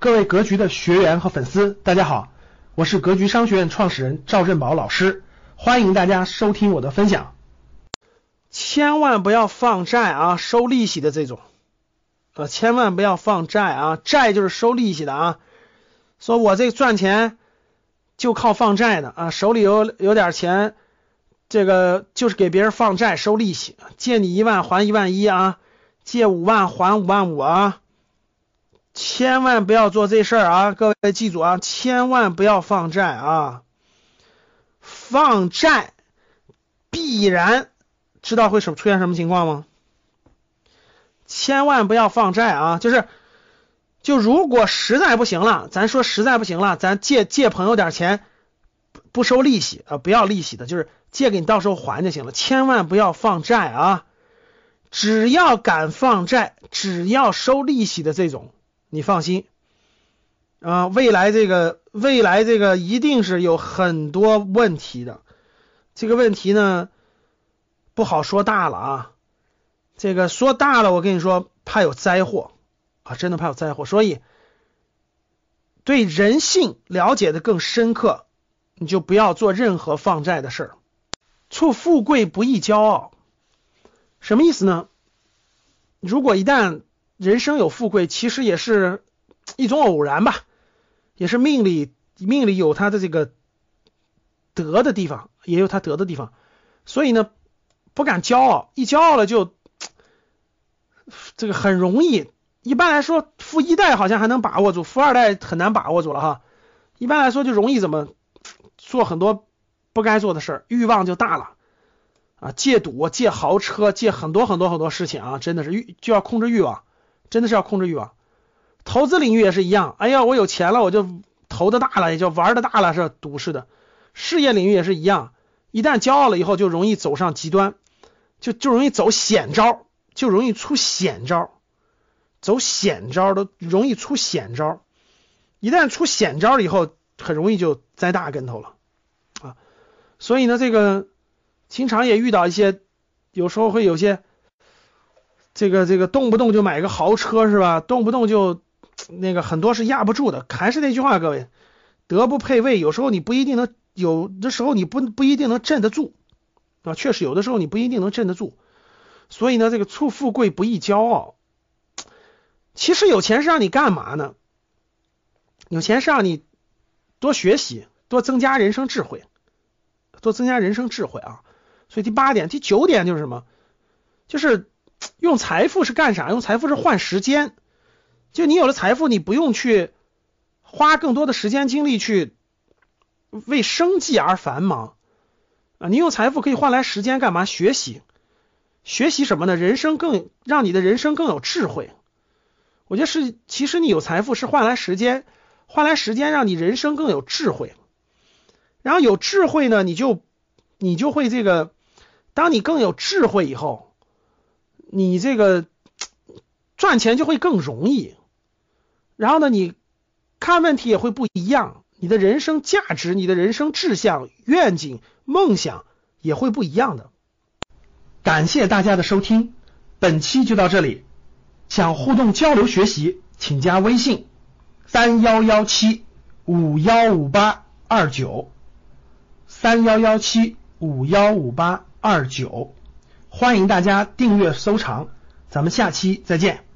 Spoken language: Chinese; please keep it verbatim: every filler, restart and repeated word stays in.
各位格局的学员和粉丝，大家好，我是格局商学院创始人赵振宝老师，欢迎大家收听我的分享。千万不要放债啊，收利息的这种，啊，千万不要放债啊，债就是收利息的啊。说我这赚钱就靠放债的啊，手里有有点钱，这个就是给别人放债收利息，借你一万还一万一啊，借五万还五万五啊。千万不要做这事儿啊，各位记住啊，千万不要放债啊！放债必然知道会什么出现什么情况吗？千万不要放债啊！就是，就如果实在不行了，咱说实在不行了，咱借借朋友点钱，不收利息啊，不要利息的，就是借给你到时候还就行了。千万不要放债啊！只要敢放债，只要收利息的这种。你放心啊，未来这个未来这个一定是有很多问题的，这个问题呢不好说大了啊，这个说大了我跟你说怕有灾祸啊，真的怕有灾祸，所以对人性了解的更深刻，你就不要做任何放债的事儿。处富贵不宜骄傲，什么意思呢？如果一旦人生有富贵，其实也是一种偶然吧，也是命里命里有他的这个得的地方，也有他得的地方，所以呢不敢骄傲，一骄傲了就这个很容易，一般来说富一代好像还能把握住，富二代很难把握住了哈，一般来说就容易怎么做很多不该做的事儿，欲望就大了啊，戒赌戒豪车戒很多很多很多事情啊，真的是就要控制欲望，真的是要控制欲望。投资领域也是一样，哎呀我有钱了我就投的大了，也就玩的大了，是赌似的。事业领域也是一样，一旦骄傲了以后就容易走上极端，就就容易走险招，就容易出险招，走险招都容易出险招，一旦出险招以后很容易就栽大跟头了啊。所以呢这个经常也遇到一些，有时候会有些这个这个动不动就买个豪车是吧？动不动就那个很多是压不住的。还是那句话，各位，德不配位，有时候你不一定能有的时候你不不一定能镇得住啊，确实有的时候你不一定能镇得住。所以呢，这个处富贵不宜骄傲。其实有钱是让你干嘛呢？有钱是让你多学习，多增加人生智慧，多增加人生智慧啊。所以第八点、第九点就是什么？就是。用财富是干啥？用财富是换时间。就你有了财富，你不用去花更多的时间精力去为生计而繁忙啊！你用财富可以换来时间干嘛？学习，学习什么呢？人生更让你的人生更有智慧。我觉得是，其实你有财富是换来时间，换来时间让你人生更有智慧。然后有智慧呢，你就你就会这个，当你更有智慧以后。你这个赚钱就会更容易，然后呢你看问题也会不一样，你的人生价值、你的人生志向、愿景、梦想也会不一样的。感谢大家的收听，本期就到这里，想互动交流学习请加微信三一一七五一五八二九 三一一七五一五八二九，欢迎大家订阅收藏，咱们下期再见。